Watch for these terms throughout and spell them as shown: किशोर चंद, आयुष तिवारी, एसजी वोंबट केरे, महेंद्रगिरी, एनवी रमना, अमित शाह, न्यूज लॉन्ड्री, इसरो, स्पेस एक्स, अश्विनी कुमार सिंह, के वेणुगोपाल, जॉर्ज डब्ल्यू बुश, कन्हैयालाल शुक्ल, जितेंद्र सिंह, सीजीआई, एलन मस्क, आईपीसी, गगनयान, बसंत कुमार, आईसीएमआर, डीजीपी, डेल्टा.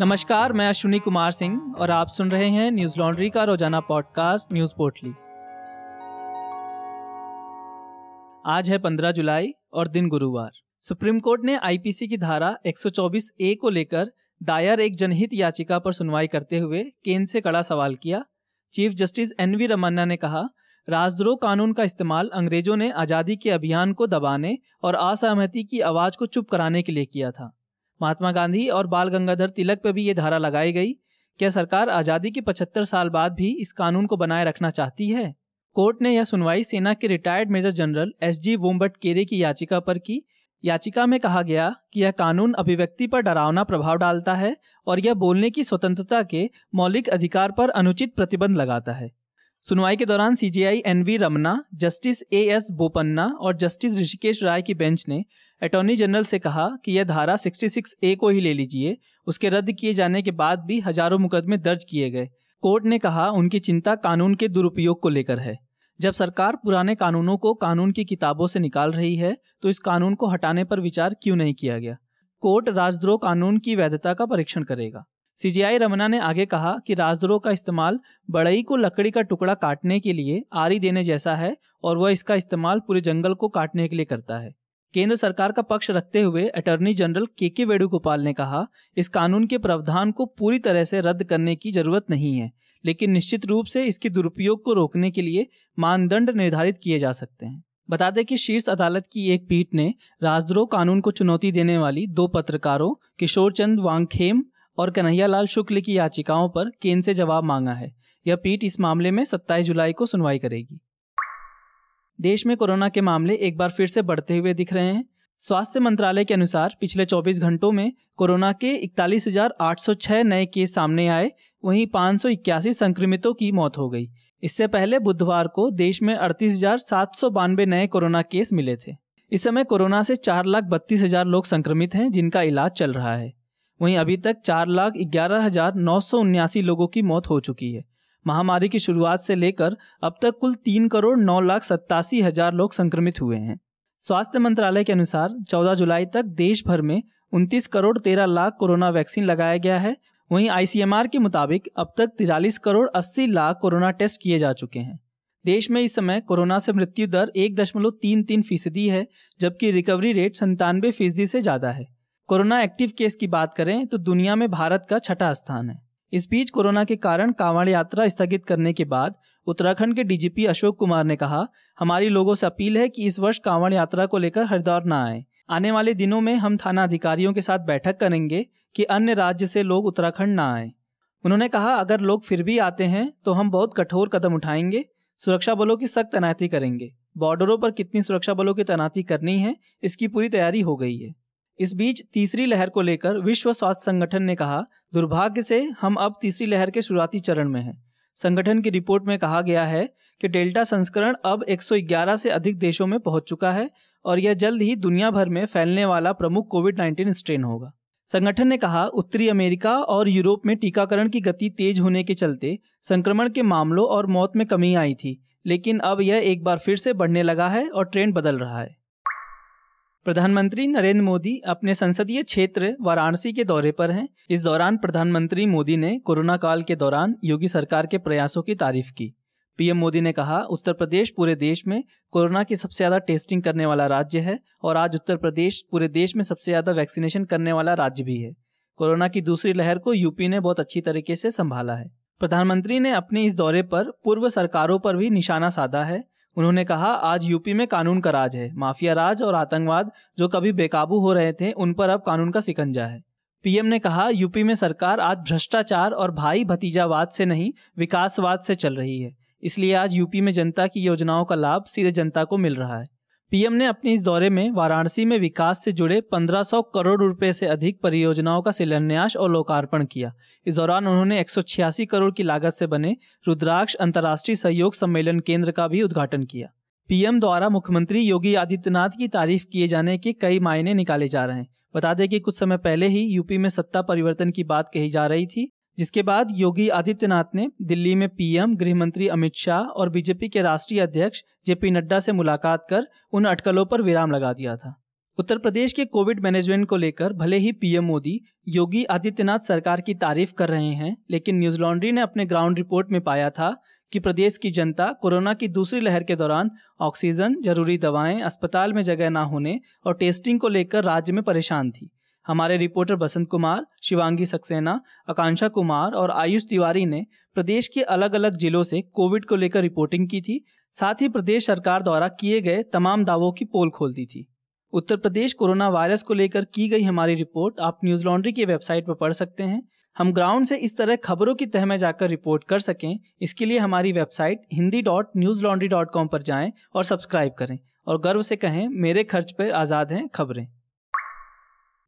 नमस्कार, मैं अश्विनी कुमार सिंह और आप सुन रहे हैं न्यूज लॉन्ड्री का रोजाना पॉडकास्ट न्यूज पोर्टली। आज है 15 जुलाई और दिन गुरुवार। सुप्रीम कोर्ट ने आईपीसी की धारा 124 ए को लेकर दायर एक जनहित याचिका पर सुनवाई करते हुए केंद्र से कड़ा सवाल किया। चीफ जस्टिस एनवी रमना ने कहा, राजद्रोह कानून का इस्तेमाल अंग्रेजों ने आज़ादी के अभियान को दबाने और असहमति की आवाज़ को चुप कराने के लिए किया था। महात्मा गांधी और बाल गंगाधर तिलक पर भी ये धारा लगाई गई। क्या सरकार आज़ादी के 75 साल बाद भी इस कानून को बनाए रखना चाहती है? कोर्ट ने यह सुनवाई सेना के retired major general एसजी वोंबट केरे की याचिका पर की। याचिका में कहा गया कि यह कानून अभिव्यक्ति पर डरावना प्रभाव डालता है और यह बोलने की स्वतंत्रता के मौलिक अधिकार पर अनुचित प्रतिबंध लगाता है। सुनवाई के दौरान सीजीआई एनवी रमना, justice AS Bopanna और जस्टिस ऋषिकेश राय की बेंच ने अटॉर्नी जनरल से कहा कि यह धारा 66 ए को ही ले लीजिए। उसके रद्द किए जाने के बाद भी हजारों मुकदमे दर्ज किए गए। कोर्ट ने कहा उनकी चिंता कानून के दुरुपयोग को लेकर है। जब सरकार पुराने कानूनों को कानून की किताबों से निकाल रही है तो इस कानून को हटाने पर विचार क्यों नहीं किया गया? कोर्ट राजद्रोह कानून की वैधता का परीक्षण करेगा। सीजीआई रमना ने आगे कहा कि राजद्रोह का इस्तेमाल बढ़ई को लकड़ी का टुकड़ा काटने के लिए आरी देने जैसा है और वह इसका इस्तेमाल पूरे जंगल को काटने के लिए करता है। केंद्र सरकार का पक्ष रखते हुए अटॉर्नी जनरल के वेणुगोपाल ने कहा, इस कानून के प्रावधान को पूरी तरह से रद्द करने की जरूरत नहीं है, लेकिन निश्चित रूप से इसके दुरुपयोग को रोकने के लिए मानदंड निर्धारित किए जा सकते हैं। बता दें कि शीर्ष अदालत की एक पीठ ने राजद्रोह कानून को चुनौती देने वाली दो पत्रकारों किशोर चंद और कन्हैयालाल शुक्ल की याचिकाओं पर केंद्र से जवाब मांगा है। यह पीठ इस मामले में 27 जुलाई को सुनवाई करेगी। देश में कोरोना के मामले एक बार फिर से बढ़ते हुए दिख रहे हैं। स्वास्थ्य मंत्रालय के अनुसार पिछले 24 घंटों में कोरोना के 41,806 नए केस सामने आए, वहीं 581 संक्रमितों की मौत हो गई। इससे पहले बुधवार को देश में 38,792 नए कोरोना केस मिले थे। इस समय कोरोना से 4,32,000 लोग संक्रमित हैं, जिनका इलाज चल रहा है। वहीं अभी तक 4,11,979 लोगों की मौत हो चुकी है। महामारी की शुरुआत से लेकर अब तक कुल 3,09,87,000 लोग संक्रमित हुए हैं। स्वास्थ्य मंत्रालय के अनुसार 14 जुलाई तक देश भर में 29,13,00,000 कोरोना वैक्सीन लगाया गया है। वहीं आईसीएमआर के मुताबिक अब तक 43,80,00,000 कोरोना टेस्ट किए जा चुके हैं। देश में इस समय कोरोना से मृत्यु दर 1.33% है, जबकि रिकवरी रेट 97% से ज़्यादा है। कोरोना एक्टिव केस की बात करें तो दुनिया में भारत का छठा स्थान है। इस बीच कोरोना के कारण कांवड़ यात्रा स्थगित करने के बाद उत्तराखंड के डीजीपी अशोक कुमार ने कहा, हमारी लोगों से अपील है कि इस वर्ष कांवड़ यात्रा को लेकर हड़दौड़ ना आए। आने वाले दिनों में हम थाना अधिकारियों के साथ बैठक करेंगे कि अन्य राज्य से लोग उत्तराखंड ना आए। उन्होंने कहा, अगर लोग फिर भी आते हैं तो हम बहुत कठोर कदम उठाएंगे, सुरक्षा बलों की सख्त तैनाती करेंगे। बॉर्डरों पर कितनी सुरक्षा बलों की तैनाती करनी है, इसकी पूरी तैयारी हो गई है। इस बीच तीसरी लहर को लेकर विश्व स्वास्थ्य संगठन ने कहा, दुर्भाग्य से हम अब तीसरी लहर के शुरुआती चरण में हैं। संगठन की रिपोर्ट में कहा गया है कि डेल्टा संस्करण अब 111 से अधिक देशों में पहुंच चुका है और यह जल्द ही दुनिया भर में फैलने वाला प्रमुख कोविड-19 स्ट्रेन होगा। संगठन ने कहा, उत्तरी अमेरिका और यूरोप में टीकाकरण की गति तेज होने के चलते संक्रमण के मामलों और मौत में कमी आई थी, लेकिन अब यह एक बार फिर से बढ़ने लगा है और ट्रेंड बदल रहा है। प्रधानमंत्री नरेंद्र मोदी अपने संसदीय क्षेत्र वाराणसी के दौरे पर हैं। इस दौरान प्रधानमंत्री मोदी ने कोरोना काल के दौरान योगी सरकार के प्रयासों की तारीफ की। पीएम मोदी ने कहा, उत्तर प्रदेश पूरे देश में कोरोना की सबसे ज़्यादा टेस्टिंग करने वाला राज्य है और आज उत्तर प्रदेश पूरे देश में सबसे ज़्यादा वैक्सीनेशन करने वाला राज्य भी है। कोरोना की दूसरी लहर को यूपी ने बहुत अच्छी तरीके से संभाला है। प्रधानमंत्री ने अपने इस दौरे पर पूर्व सरकारों पर भी निशाना साधा है। उन्होंने कहा, आज यूपी में कानून का राज है। माफिया राज और आतंकवाद जो कभी बेकाबू हो रहे थे, उन पर अब कानून का सिकंजा है। पीएम ने कहा, यूपी में सरकार आज भ्रष्टाचार और भाई भतीजावाद से नहीं, विकासवाद से चल रही है। इसलिए आज यूपी में जनता की योजनाओं का लाभ सीधे जनता को मिल रहा है। पीएम ने अपने इस दौरे में वाराणसी में विकास से जुड़े 1,500 करोड़ रुपए से अधिक परियोजनाओं का शिलान्यास और लोकार्पण किया। इस दौरान उन्होंने 186 करोड़ की लागत से बने रुद्राक्ष अंतर्राष्ट्रीय सहयोग सम्मेलन केंद्र का भी उद्घाटन किया। पीएम द्वारा मुख्यमंत्री योगी आदित्यनाथ की तारीफ किए जाने के कई मायने निकाले जा रहे हैं। बता दें कि कुछ समय पहले ही यूपी में सत्ता परिवर्तन की बात कही जा रही थी, जिसके बाद योगी आदित्यनाथ ने दिल्ली में पीएम, गृहमंत्री अमित शाह और बीजेपी के राष्ट्रीय अध्यक्ष जेपी नड्डा से मुलाकात कर उन अटकलों पर विराम लगा दिया था। उत्तर प्रदेश के कोविड मैनेजमेंट को लेकर भले ही पीएम मोदी योगी आदित्यनाथ सरकार की तारीफ कर रहे हैं, लेकिन न्यूज लॉन्ड्री ने अपने ग्राउंड रिपोर्ट में पाया था कि प्रदेश की जनता कोरोना की दूसरी लहर के दौरान ऑक्सीजन, जरूरी दवाएं, अस्पताल में जगह न होने और टेस्टिंग को लेकर राज्य में परेशान थी। हमारे रिपोर्टर बसंत कुमार, शिवांगी सक्सेना, आकांक्षा कुमार और आयुष तिवारी ने प्रदेश के अलग अलग जिलों से कोविड को लेकर रिपोर्टिंग की थी, साथ ही प्रदेश सरकार द्वारा किए गए तमाम दावों की पोल खोल दी थी। उत्तर प्रदेश कोरोना वायरस को लेकर की गई हमारी रिपोर्ट आप न्यूज लॉन्ड्री की वेबसाइट पर पढ़ सकते हैं। हम ग्राउंड से इस तरह खबरों की तह में जाकर रिपोर्ट कर सकें, इसके लिए हमारी वेबसाइट hindi.newslaundry.com पर जाएं और सब्सक्राइब करें और गर्व से कहें, मेरे खर्च पर आज़ाद हैं खबरें।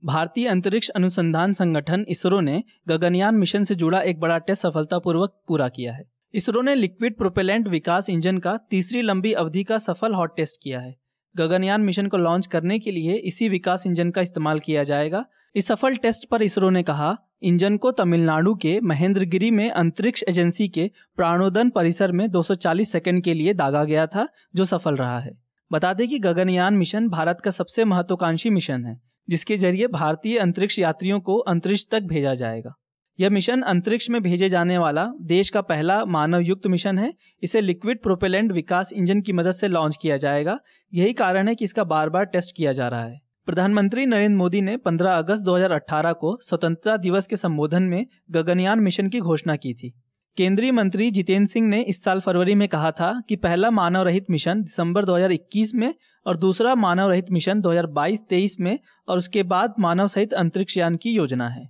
भारतीय अंतरिक्ष अनुसंधान संगठन इसरो ने गगनयान मिशन से जुड़ा एक बड़ा टेस्ट सफलतापूर्वक पूरा किया है। इसरो ने लिक्विड प्रोपेलेंट विकास इंजन का तीसरी लंबी अवधि का सफल हॉट टेस्ट किया है। गगनयान मिशन को लॉन्च करने के लिए इसी विकास इंजन का इस्तेमाल किया जाएगा। इस सफल टेस्ट पर इसरो ने कहा, इंजन को तमिलनाडु के महेंद्रगिरी में अंतरिक्ष एजेंसी के प्राणोदन परिसर में 240 सेकंड के लिए दागा गया था, जो सफल रहा है। बता दें कि गगनयान मिशन भारत का सबसे महत्वाकांक्षी मिशन है, जिसके जरिए भारतीय अंतरिक्ष यात्रियों को अंतरिक्ष तक भेजा जाएगा। यह मिशन अंतरिक्ष में भेजे जाने वाला देश का पहला मानव युक्त मिशन है। इसे लिक्विड प्रोपेलेंट विकास इंजन की मदद से लॉन्च किया जाएगा। यही कारण है कि इसका बार बार टेस्ट किया जा रहा है। प्रधानमंत्री नरेंद्र मोदी ने 15 अगस्त 2018 को स्वतंत्रता दिवस के संबोधन में गगनयान मिशन की घोषणा की थी। केंद्रीय मंत्री जितेंद्र सिंह ने इस साल फरवरी में कहा था कि पहला मानव रहित मिशन दिसंबर 2021 में और दूसरा मानव रहित मिशन 2022-23 में और उसके बाद मानव सहित अंतरिक्ष यान की योजना है।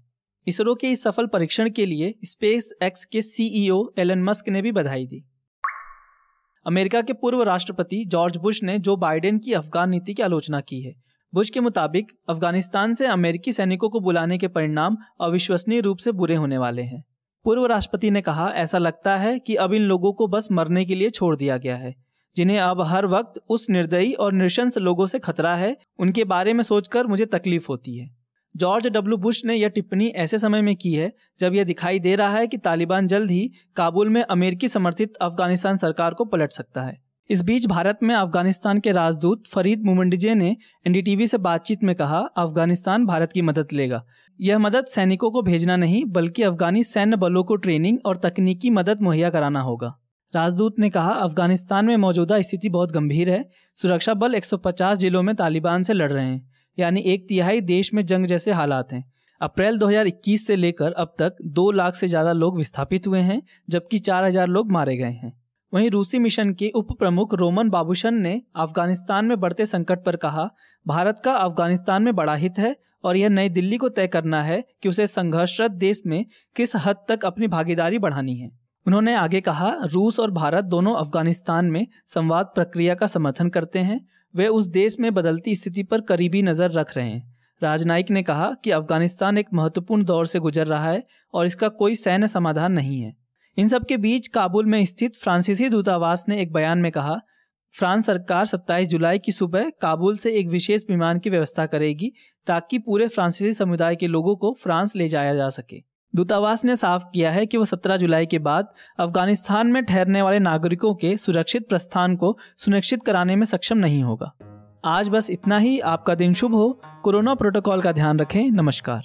इसरो के इस सफल परीक्षण के लिए स्पेस एक्स के सीईओ एलन मस्क ने भी बधाई दी। अमेरिका के पूर्व राष्ट्रपति जॉर्ज बुश ने जो बाइडेन की अफगान नीति की आलोचना की है। बुश के मुताबिक अफगानिस्तान से अमेरिकी सैनिकों को बुलाने के परिणाम अविश्वसनीय रूप से बुरे होने वाले हैं। पूर्व राष्ट्रपति ने कहा, ऐसा लगता है कि अब इन लोगों को बस मरने के लिए छोड़ दिया गया है, जिन्हें अब हर वक्त उस निर्दयी और नृशंस लोगों से खतरा है। उनके बारे में सोचकर मुझे तकलीफ होती है। जॉर्ज डब्ल्यू बुश ने यह टिप्पणी ऐसे समय में की है जब यह दिखाई दे रहा है कि तालिबान जल्द ही काबुल में अमेरिकी समर्थित अफगानिस्तान सरकार को पलट सकता है। इस बीच भारत में अफगानिस्तान के राजदूत फरीद मुमंडीजे ने एनडीटीवी से बातचीत में कहा, अफगानिस्तान भारत की मदद लेगा। यह मदद सैनिकों को भेजना नहीं, बल्कि अफगानी सैन्य बलों को ट्रेनिंग और तकनीकी मदद मुहैया कराना होगा। राजदूत ने कहा, अफगानिस्तान में मौजूदा स्थिति बहुत गंभीर है। सुरक्षा बल 150 जिलों में तालिबान से लड़ रहे हैं, यानी 1/3 देश में जंग जैसे हालात हैं। अप्रैल 2021 से लेकर अब तक 2 लाख से ज्यादा लोग विस्थापित हुए हैं, जबकि 4000 लोग मारे गए हैं। वहीं रूसी मिशन के उप प्रमुख रोमन बाबुशन ने अफगानिस्तान में बढ़ते संकट पर कहा, भारत का अफगानिस्तान में बड़ा हित है और यह नई दिल्ली को तय करना है कि उसे संघर्षरत देश में किस हद तक अपनी भागीदारी बढ़ानी है। उन्होंने आगे कहा, रूस और भारत दोनों अफगानिस्तान में संवाद प्रक्रिया का समर्थन करते हैं। वे उस देश में बदलती स्थिति पर करीबी नजर रख रहे हैं। राजनायक ने कहा कि अफगानिस्तान एक महत्वपूर्ण दौर से गुजर रहा है और इसका कोई सैन्य समाधान नहीं है। इन सब के बीच काबुल में स्थित फ्रांसीसी दूतावास ने एक बयान में कहा, फ्रांस सरकार 27 जुलाई की सुबह काबुल से एक विशेष विमान की व्यवस्था करेगी ताकि पूरे फ्रांसीसी समुदाय के लोगों को फ्रांस ले जाया जा सके। दूतावास ने साफ किया है कि वो 17 जुलाई के बाद अफगानिस्तान में ठहरने वाले नागरिकों के सुरक्षित प्रस्थान को सुनिश्चित कराने में सक्षम नहीं होगा। आज बस इतना ही। आपका दिन शुभ हो। कोरोना प्रोटोकॉल का ध्यान रखें। नमस्कार।